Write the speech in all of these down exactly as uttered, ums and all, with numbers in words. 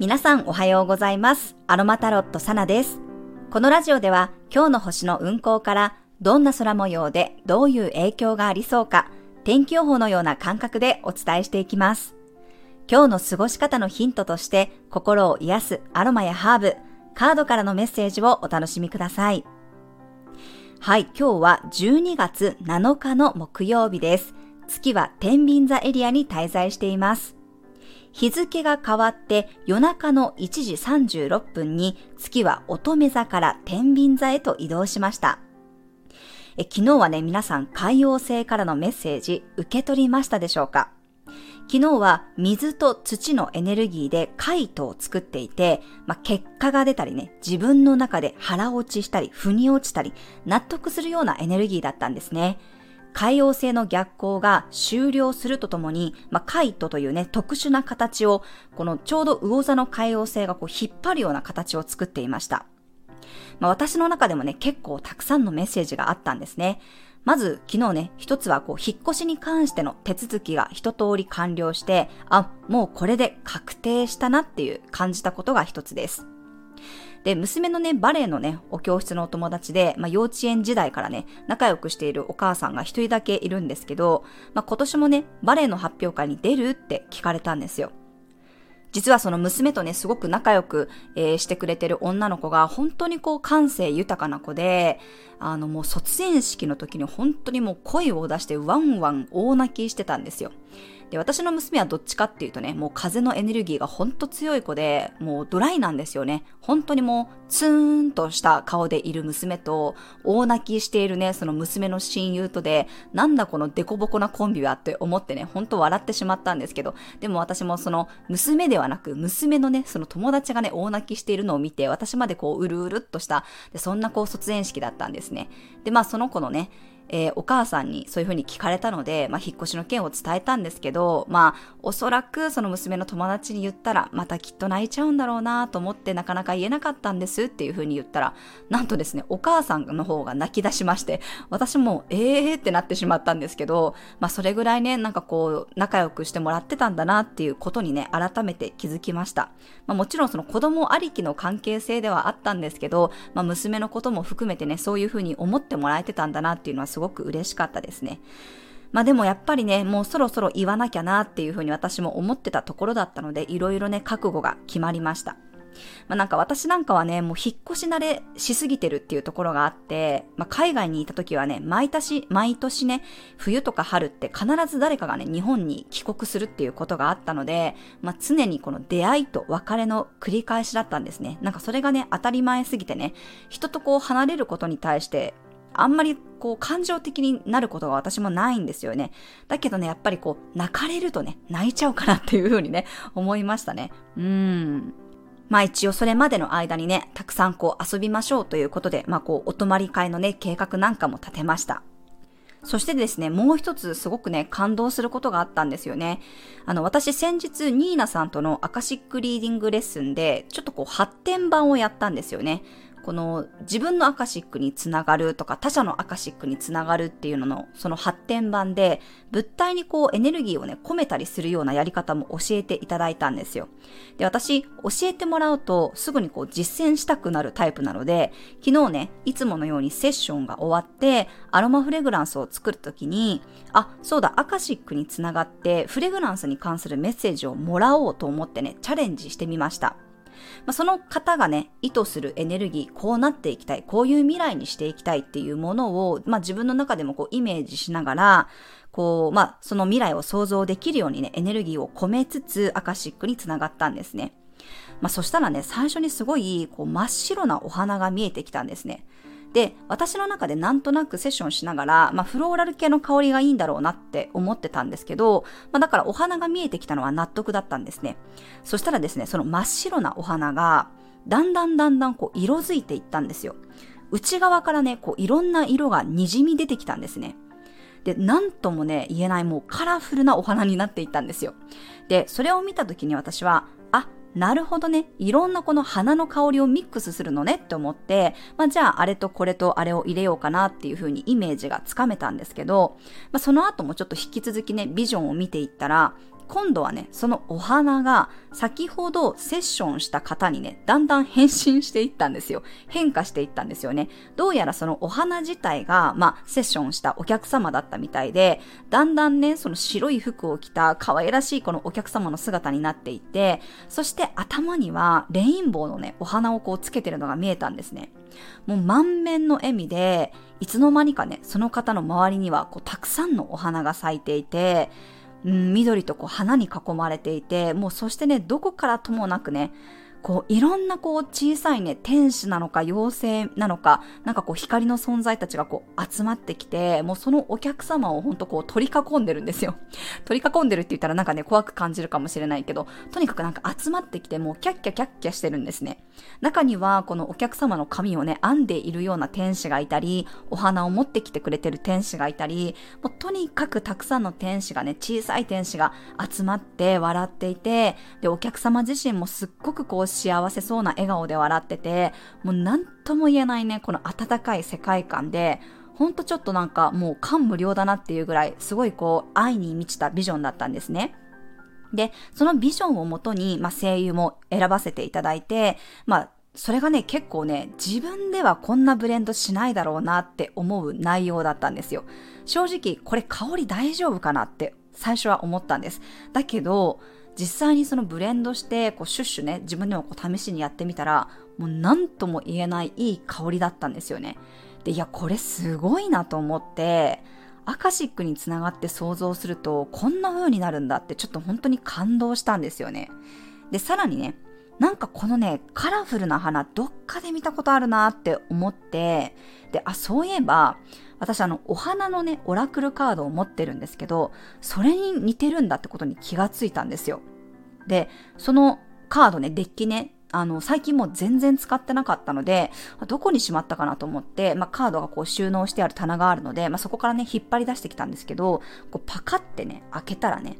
皆さんおはようございます。アロマタロットサナです。このラジオでは今日の星の運行からどんな空模様でどういう影響がありそうか、天気予報のような感覚でお伝えしていきます。今日の過ごし方のヒントとして心を癒すアロマやハーブ、カードからのメッセージをお楽しみください。はい、今日はじゅうにがつなのかの木曜日です。月は天秤座エリアに滞在しています。日付が変わって夜中のいちじさんじゅうろっぷんに月は乙女座から天秤座へと移動しました。え昨日はね、皆さん海王星からのメッセージ受け取りましたでしょうか。昨日は水と土のエネルギーでカイトを作っていて、まあ、結果が出たりね、自分の中で腹落ちしたり腑に落ちたり納得するようなエネルギーだったんですね。海王星の逆行が終了するとともに、まあ、カイトというね、特殊な形を、このちょうど魚座の海王星がこう引っ張るような形を作っていました。まあ、私の中でもね、結構たくさんのメッセージがあったんですね。まず昨日ね、一つはこう引っ越しに関しての手続きが一通り完了して、あ、もうこれで確定したなっていう感じたことが一つです。で、娘のね、バレエのね、お教室のお友達で、まあ、幼稚園時代からね、仲良くしているお母さんが一人だけいるんですけど、まあ、今年もね、バレエの発表会に出るって聞かれたんですよ。実はその娘とね、すごく仲良く、えー、してくれてる女の子が本当にこう感性豊かな子で、あのもう卒園式の時に本当にもう声を出してワンワン大泣きしてたんですよ。で、私の娘はどっちかっていうとね、もう風のエネルギーが本当強い子で、もうドライなんですよね。本当にもうツーンとした顔でいる娘と、大泣きしているね、その娘の親友とで、なんだこのデコボコなコンビはって思ってね、本当笑ってしまったんですけど、でも私もその娘ではなく娘のね、その友達がね、大泣きしているのを見て、私までこう、うるうるっとした、でそんなこう、卒園式だったんですね。で、まあその子のね、えー、お母さんにそういう風に聞かれたので、まあ、引っ越しの件を伝えたんですけど、まあ、おそらくその娘の友達に言ったら、またきっと泣いちゃうんだろうなと思ってなかなか言えなかったんですっていう風に言ったら、なんとですね、お母さんの方が泣き出しまして、私もえーってなってしまったんですけど、まあ、それぐらいね、なんかこう、仲良くしてもらってたんだなっていうことにね、改めて気づきました。まあ、もちろんその子供ありきの関係性ではあったんですけど、まあ、娘のことも含めてね、そういう風に思ってもらえてたんだなっていうのは、すごく嬉しかったですね。まあでもやっぱりね、もうそろそろ言わなきゃなっていうふうに私も思ってたところだったので、いろいろね、覚悟が決まりました。まあなんか私なんかはね、もう引っ越し慣れしすぎてるっていうところがあって、まあ海外にいた時はね、毎年、毎年ね、冬とか春って必ず誰かがね、日本に帰国するっていうことがあったので、まあ常にこの出会いと別れの繰り返しだったんですね。なんかそれがね、当たり前すぎてね、人とこう離れることに対して、あんまりこう感情的になることが私もないんですよね。だけどね、やっぱりこう泣かれるとね、泣いちゃうかなっていう風にね、思いましたね。うーん。まあ一応それまでの間にね、たくさんこう遊びましょうということで、まあこうお泊まり会のね、計画なんかも立てました。そしてですね、もう一つすごくね、感動することがあったんですよね。あの、私先日、ニーナさんとのアカシックリーディングレッスンで、ちょっとこう発展版をやったんですよね。この自分のアカシックにつながるとか他者のアカシックにつながるっていうののその発展版で物体にこうエネルギーをね込めたりするようなやり方も教えていただいたんですよ。で、私教えてもらうとすぐにこう実践したくなるタイプなので、昨日ね、いつものようにセッションが終わってアロマフレグランスを作るときに、あ、そうだ、アカシックにつながってフレグランスに関するメッセージをもらおうと思ってね、チャレンジしてみました。まあ、その方がね、意図するエネルギー、こうなっていきたい、こういう未来にしていきたいっていうものを、まあ、自分の中でもこうイメージしながら、こう、まあ、その未来を想像できるようにね、エネルギーを込めつつ、アカシックにつながったんですね。まあ、そしたらね、最初にすごい、こう、真っ白なお花が見えてきたんですね。で、私の中でなんとなくセッションしながら、まあ、フローラル系の香りがいいんだろうなって思ってたんですけど、まあ、だからお花が見えてきたのは納得だったんですね。そしたらですね、その真っ白なお花が、だんだんだんだんこう色づいていったんですよ。内側からね、こういろんな色が滲み出てきたんですね。で、なんともね、言えないもうカラフルなお花になっていったんですよ。で、それを見た時に私は、あ、なるほどね。いろんなこの花の香りをミックスするのねって思って、まあじゃああれとこれとあれを入れようかなっていう風にイメージがつかめたんですけど、まあその後もちょっと引き続きね、ビジョンを見ていったら、今度はね、そのお花が先ほどセッションした方にね、だんだん変身していったんですよ。変化していったんですよね。どうやらそのお花自体が、まあ、セッションしたお客様だったみたいで、だんだんね、その白い服を着た可愛らしいこのお客様の姿になっていて、そして頭にはレインボーのね、お花をこうつけてるのが見えたんですね。もう満面の笑みで、いつの間にかね、その方の周りにはこうたくさんのお花が咲いていて、うん、緑とこう花に囲まれていて、もうそしてね、どこからともなくね、こういろんなこう小さいね、天使なのか妖精なのか、なんかこう光の存在たちがこう集まってきて、もうそのお客様をほんとこう取り囲んでるんですよ。取り囲んでるって言ったらなんかね、怖く感じるかもしれないけど、とにかくなんか集まってきて、もうキャッキャキャッキャしてるんですね。中にはこのお客様の髪をね、編んでいるような天使がいたり、お花を持ってきてくれてる天使がいたり、もうとにかくたくさんの天使がね、小さい天使が集まって笑っていて、で、お客様自身もすっごくこう幸せそうな笑顔で笑ってて、もうなんとも言えないね、この温かい世界観で、ほんとちょっとなんかもう感無量だなっていうぐらい、すごいこう愛に満ちたビジョンだったんですね。で、そのビジョンをもとに、まあ、声優も選ばせていただいて、まあ、それがね、結構ね、自分ではこんなブレンドしないだろうなって思う内容だったんですよ。正直、これ香り大丈夫かなって最初は思ったんです。だけど、実際にそのブレンドしてこうシュッシュね、自分でもこう試しにやってみたら、もうなんとも言えないいい香りだったんですよね。で、いや、これすごいなと思って、アカシックにつながって想像するとこんな風になるんだって、ちょっと本当に感動したんですよね。で、さらにね、なんかこのね、カラフルな花どっかで見たことあるなって思って、で、あ、そういえば私あのお花のね、オラクルカードを持ってるんですけど、それに似てるんだってことに気がついたんですよ。で、そのカードね、デッキね、あの最近もう全然使ってなかったので、どこにしまったかなと思って、まあ、カードがこう収納してある棚があるので、まあ、そこからね、引っ張り出してきたんですけど、こうパカってね、開けたらね、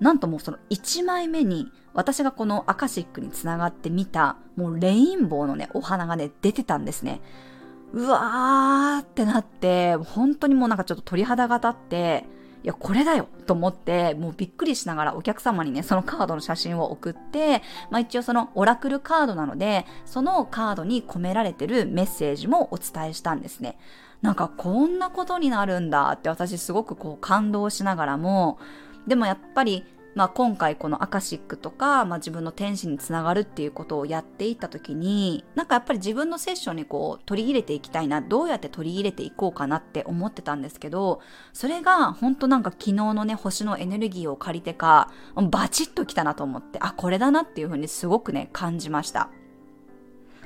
なんともうそのいちまいめに私がこのアカシックにつながってみた、もうレインボーのね、お花がね、出てたんですね。うわーってなって、本当にもうなんかちょっと鳥肌が立って、いや、これだよと思って、もうびっくりしながらお客様にね、そのカードの写真を送って、まあ一応そのオラクルカードなので、そのカードに込められてるメッセージもお伝えしたんですね。なんかこんなことになるんだって、私すごくこう感動しながらも、でもやっぱりまあ今回このアカシックとか、まあ自分の天使につながるっていうことをやっていった時に、なんかやっぱり自分のセッションにこう取り入れていきたいな、どうやって取り入れていこうかなって思ってたんですけど、それが本当なんか昨日のね、星のエネルギーを借りてか、バチッときたなと思って、あ、これだなっていうふうにすごくね、感じました。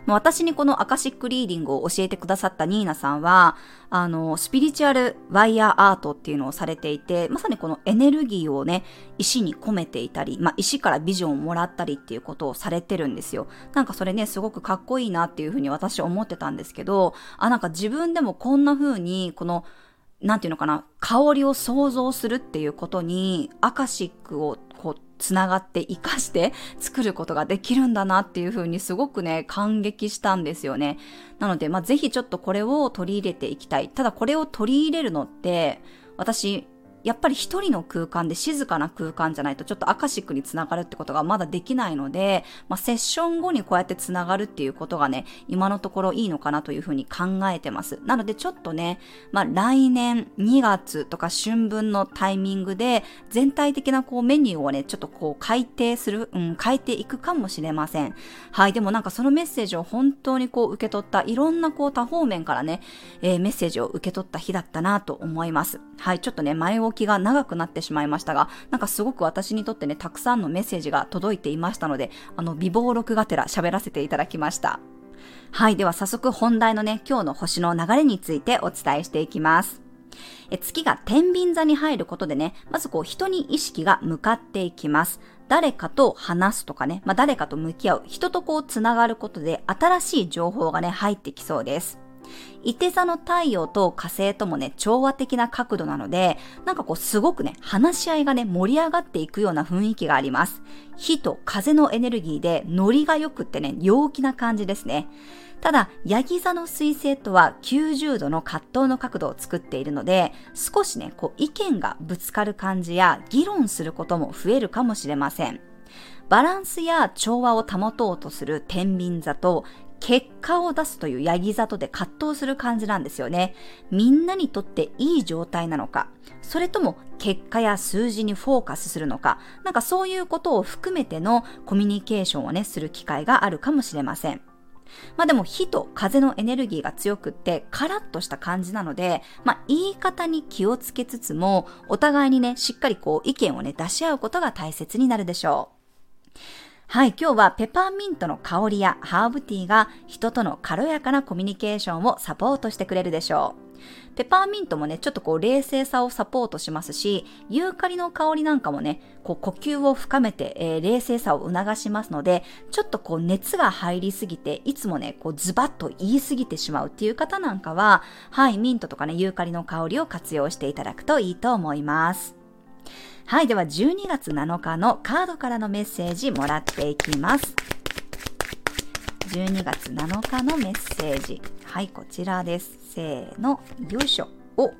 私にこのアカシックリーディングを教えてくださったニーナさんは、あのスピリチュアルワイヤーアートっていうのをされていて、まさにこのエネルギーをね、石に込めていたり、まあ、石からビジョンをもらったりっていうことをされてるんですよ。なんかそれね、すごくかっこいいなっていうふうに私思ってたんですけど、あ、なんか自分でもこんな風にこのなんていうのかな、香りを想像するっていうことにアカシックをこうつながって活かして作ることができるんだなっていう風にすごくね、感激したんですよね。なので、まあ、ぜひちょっとこれを取り入れていきたい。ただこれを取り入れるのって、私、やっぱり一人の空間で静かな空間じゃないとちょっとアカシックにつながるってことがまだできないので、まあ、セッション後にこうやってつながるっていうことがね、今のところいいのかなというふうに考えてます。なのでちょっとね、まあ、来年にがつとか春分のタイミングで全体的なこうメニューをね、ちょっとこう改定する、うん、変えていくかもしれません。はい、でもなんかそのメッセージを本当にこう受け取った、いろんなこう多方面からね、えー、メッセージを受け取った日だったなと思います。はい、ちょっとね、前を動きが長くなってしまいましたが、なんかすごく私にとってね、たくさんのメッセージが届いていましたので、あの美貌録がてら喋らせていただきました。はい、では早速本題のね、今日の星の流れについてお伝えしていきます。え月が天秤座に入ることでね、まずこう人に意識が向かっていきます。誰かと話すとかね、まあ、誰かと向き合う、人とこうつながることで新しい情報がね、入ってきそうです。いて座の太陽と火星ともね、調和的な角度なので、なんかこうすごくね、話し合いがね、盛り上がっていくような雰囲気があります。火と風のエネルギーでノリが良くってね、陽気な感じですね。ただ、ヤギ座の水星とはきゅうじゅうどの葛藤の角度を作っているので、少しね、こう意見がぶつかる感じや議論することも増えるかもしれません。バランスや調和を保とうとする天秤座と、結果を出すというヤギ座とで葛藤する感じなんですよね。みんなにとっていい状態なのか、それとも結果や数字にフォーカスするのか、なんかそういうことを含めてのコミュニケーションをね、する機会があるかもしれません。まあでも火と風のエネルギーが強くってカラッとした感じなので、まあ言い方に気をつけつつも、お互いにね、しっかりこう意見をね、出し合うことが大切になるでしょう。はい、今日はペパーミントの香りやハーブティーが人との軽やかなコミュニケーションをサポートしてくれるでしょう。ペパーミントもね、ちょっとこう冷静さをサポートしますし、ユーカリの香りなんかもね、こう呼吸を深めて、えー、冷静さを促しますので、ちょっとこう熱が入りすぎて、いつもね、こうズバッと言いすぎてしまうっていう方なんかは、はい、ミントとかね、ユーカリの香りを活用していただくといいと思います。はい、ではじゅうにがつなのかのカードからのメッセージもらっていきます。じゅうにがつなのかのメッセージ。はい、こちらです。せーの、よいしょ。お、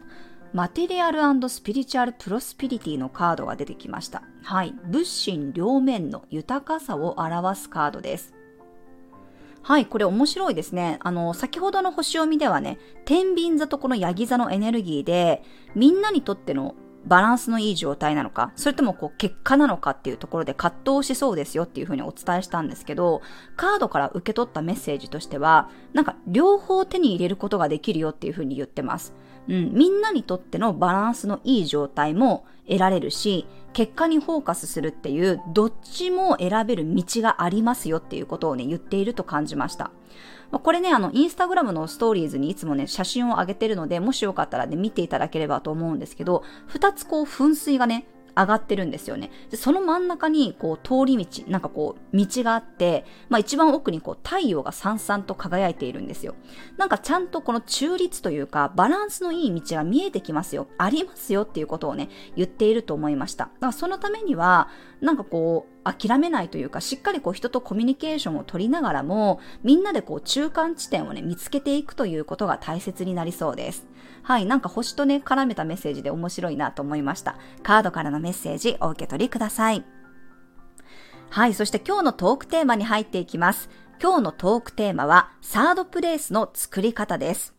マテリアル&スピリチュアルプロスピリティのカードが出てきました。はい、物心両面の豊かさを表すカードです。はい、これ面白いですね。あの、先ほどの星読みではね、天秤座とこのヤギ座のエネルギーで、みんなにとってのバランスのいい状態なのか、それともこう結果なのかっていうところで葛藤しそうですよっていうふうにお伝えしたんですけど、カードから受け取ったメッセージとしては、なんか両方手に入れることができるよっていうふうに言ってます。うん、みんなにとってのバランスのいい状態も得られるし、結果にフォーカスするっていうどっちも選べる道がありますよっていうことをね、言っていると感じました。これね、あのインスタグラムのストーリーズにいつもね、写真を上げてるので、もしよかったらね、見ていただければと思うんですけど、ふたつこう噴水がね、上がってるんですよね。で、その真ん中にこう通り道、なんかこう道があって、まあ一番奥にこう太陽がさんさんと輝いているんですよ。なんかちゃんとこの中立というかバランスのいい道が見えてきますよ、ありますよっていうことをね、言っていると思いました。だからそのためにはなんかこう諦めないというか、しっかりこう人とコミュニケーションを取りながらも、みんなでこう中間地点をね、見つけていくということが大切になりそうです。はい、なんか星とね、絡めたメッセージで面白いなと思いました。カードからのメッセージお受け取りください。はい、そして今日のトークテーマに入っていきます。今日のトークテーマはサードプレイスの作り方です。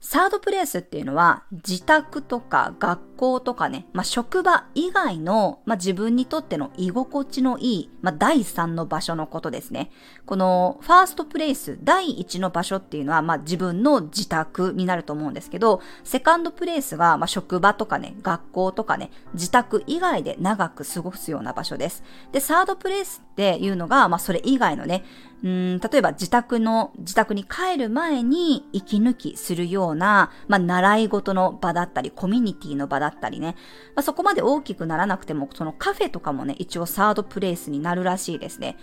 サードプレイスっていうのは、自宅とか学校とかね、まあ、職場以外の、まあ、自分にとっての居心地のいい、まあ、だいさんの場所のことですね。このファーストプレイス、だいいちの場所っていうのは、まあ、自分の自宅になると思うんですけど、セカンドプレイスが、まあ、職場とかね、学校とかね、自宅以外で長く過ごすような場所です。で、サードプレイスっていうのが、まあ、それ以外のね、うーん、例えば自宅の、自宅に帰る前に息抜きするような、まあ、習い事の場だったり、コミュニティの場だったりね。まあ、そこまで大きくならなくても、そのカフェとかもね、一応サードプレイスになるらしいですね。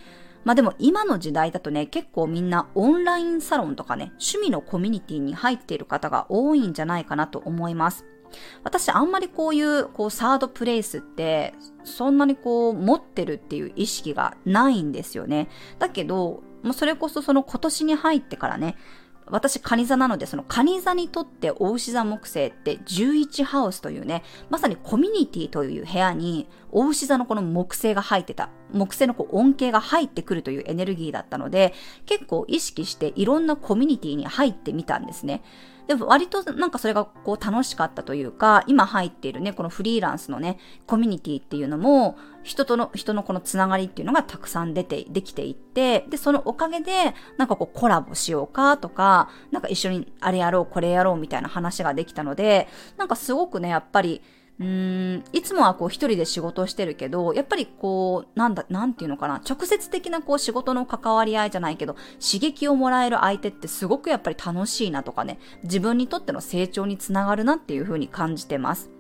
まあでも今の時代だとね、結構みんなオンラインサロンとかね、趣味のコミュニティに入っている方が多いんじゃないかなと思います。私あんまりこういう、こうサードプレイスって、そんなにこう持ってるっていう意識がないんですよね。だけど、もうそれこそその今年に入ってからね、私蟹座なので、その蟹座にとって牡牛座木星ってじゅういちハウスというね、まさにコミュニティという部屋に牡牛座のこの木星が入ってた、木星のこう恩恵が入ってくるというエネルギーだったので、結構意識していろんなコミュニティに入ってみたんですね。で、割となんかそれがこう楽しかったというか、今入っているね、このフリーランスのね、コミュニティっていうのも、人との、人のこのつながりっていうのがたくさん出て、できていって、で、そのおかげで、なんかこうコラボしようかとか、なんか一緒にあれやろう、これやろうみたいな話ができたので、なんかすごくね、やっぱり、うーん、いつもはこう一人で仕事をしてるけど、やっぱりこう、なんだ、なんていうのかな、直接的なこう仕事の関わり合いじゃないけど、刺激をもらえる相手ってすごくやっぱり楽しいなとかね、自分にとっての成長につながるなっていうふうに感じてます。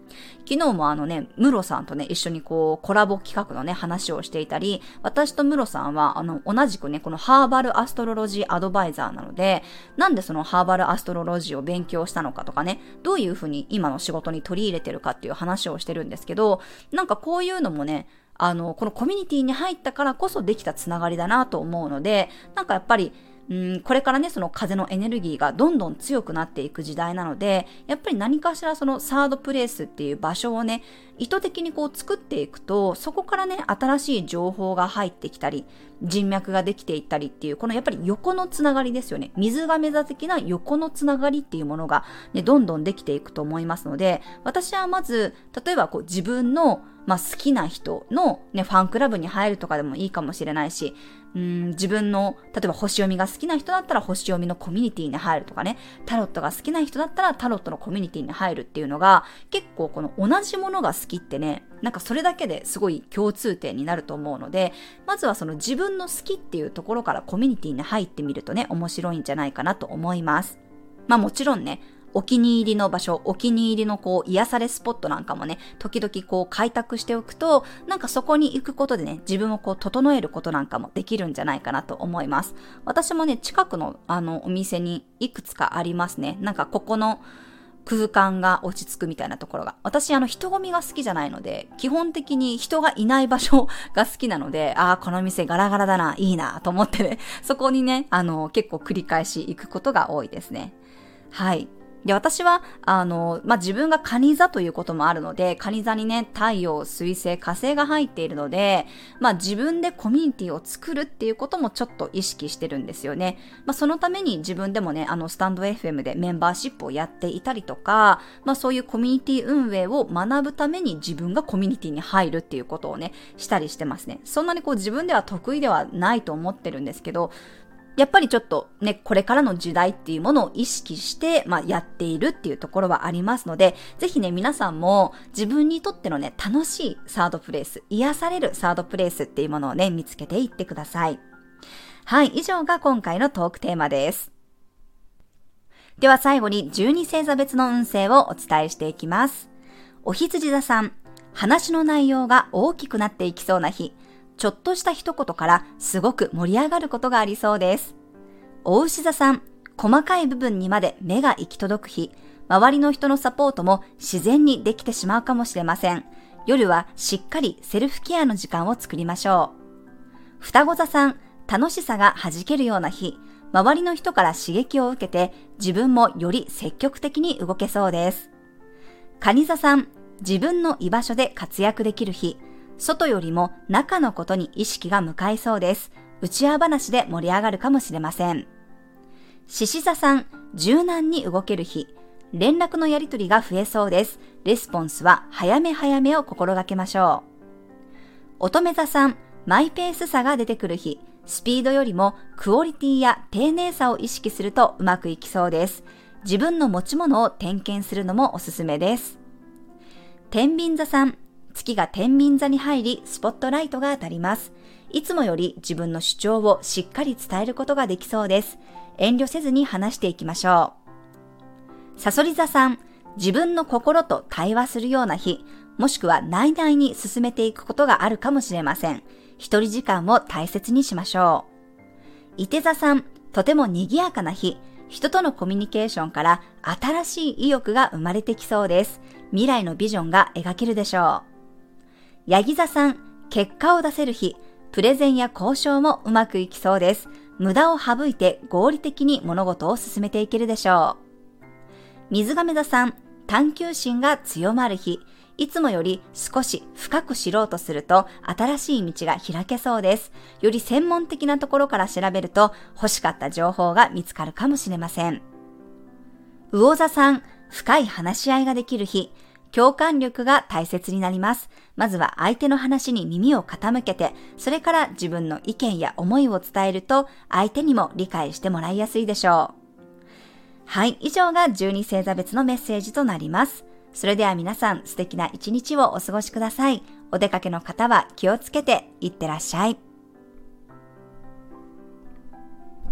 昨日もあのね、ムロさんとね、一緒にこう、コラボ企画のね、話をしていたり、私とムロさんは、あの、同じくね、このハーバルアストロロジーアドバイザーなので、なんでそのハーバルアストロロジーを勉強したのかとかね、どういうふうに今の仕事に取り入れてるかっていう話をしてるんですけど、なんかこういうのもね、あの、このコミュニティに入ったからこそできたつながりだなと思うので、なんかやっぱり、うん、これからね、その風のエネルギーがどんどん強くなっていく時代なので、やっぱり何かしらそのサードプレイスっていう場所をね、意図的にこう作っていくと、そこからね、新しい情報が入ってきたり、人脈ができていったりっていう、このやっぱり横のつながりですよね。水が目座的な横のつながりっていうものがね、どんどんできていくと思いますので、私はまず、例えばこう自分のまあ好きな人のね、ファンクラブに入るとかでもいいかもしれないし、うーん、自分の、例えば星読みが好きな人だったら星読みのコミュニティに入るとかね、タロットが好きな人だったらタロットのコミュニティに入るっていうのが、結構この同じものが好きってね、なんかそれだけですごい共通点になると思うので、まずはその自分の好きっていうところからコミュニティに入ってみるとね、面白いんじゃないかなと思います。まあもちろんね、お気に入りの場所、お気に入りのこう癒されスポットなんかもね、時々こう開拓しておくと、なんかそこに行くことでね、自分をこう整えることなんかもできるんじゃないかなと思います。私もね、近くのあのお店にいくつかありますね。なんかここの空間が落ち着くみたいなところが、私あの人混みが好きじゃないので、基本的に人がいない場所が好きなので、ああこの店ガラガラだな、いいなと思ってね、そこにね、あの結構繰り返し行くことが多いですね。はい。で、私は、あの、まあ、自分が蟹座ということもあるので、蟹座にね、太陽、水星、火星が入っているので、まあ、自分でコミュニティを作るっていうこともちょっと意識してるんですよね。まあ、そのために自分でもね、あの、スタンド エフエム でメンバーシップをやっていたりとか、まあ、そういうコミュニティ運営を学ぶために自分がコミュニティに入るっていうことをね、したりしてますね。そんなにこう自分では得意ではないと思ってるんですけど、やっぱりちょっとね、これからの時代っていうものを意識して、まあ、やっているっていうところはありますので、ぜひね、皆さんも自分にとってのね、楽しいサードプレイス、癒されるサードプレイスっていうものをね、見つけていってください。はい、以上が今回のトークテーマです。では最後にじゅうに星座別の運勢をお伝えしていきます。お羊座さん、話の内容が大きくなっていきそうな日、ちょっとした一言からすごく盛り上がることがありそうです。牡牛座さん、細かい部分にまで目が行き届く日、周りの人のサポートも自然にできてしまうかもしれません。夜はしっかりセルフケアの時間を作りましょう。双子座さん、楽しさが弾けるような日、周りの人から刺激を受けて自分もより積極的に動けそうです。蟹座さん、自分の居場所で活躍できる日、外よりも中のことに意識が向かいそうです。内輪話で盛り上がるかもしれません。獅子座さん、柔軟に動ける日、連絡のやり取りが増えそうです。レスポンスは早め早めを心がけましょう。乙女座さん、マイペースさが出てくる日、スピードよりもクオリティや丁寧さを意識するとうまくいきそうです。自分の持ち物を点検するのもおすすめです。天秤座さん、月が天秤座に入り、スポットライトが当たります。いつもより自分の主張をしっかり伝えることができそうです。遠慮せずに話していきましょう。蠍座さん、自分の心と対話するような日、もしくは内々に進めていくことがあるかもしれません。一人時間を大切にしましょう。いて座さん、とても賑やかな日、人とのコミュニケーションから新しい意欲が生まれてきそうです。未来のビジョンが描けるでしょう。ヤギ座さん、結果を出せる日、プレゼンや交渉もうまくいきそうです。無駄を省いて合理的に物事を進めていけるでしょう。水亀座さん、探求心が強まる日、いつもより少し深く知ろうとすると新しい道が開けそうです。より専門的なところから調べると欲しかった情報が見つかるかもしれません。魚座さん、深い話し合いができる日、共感力が大切になります。まずは相手の話に耳を傾けて、それから自分の意見や思いを伝えると、相手にも理解してもらいやすいでしょう。はい、以上がじゅうに星座別のメッセージとなります。それでは皆さん、素敵な一日をお過ごしください。お出かけの方は気をつけていってらっしゃい。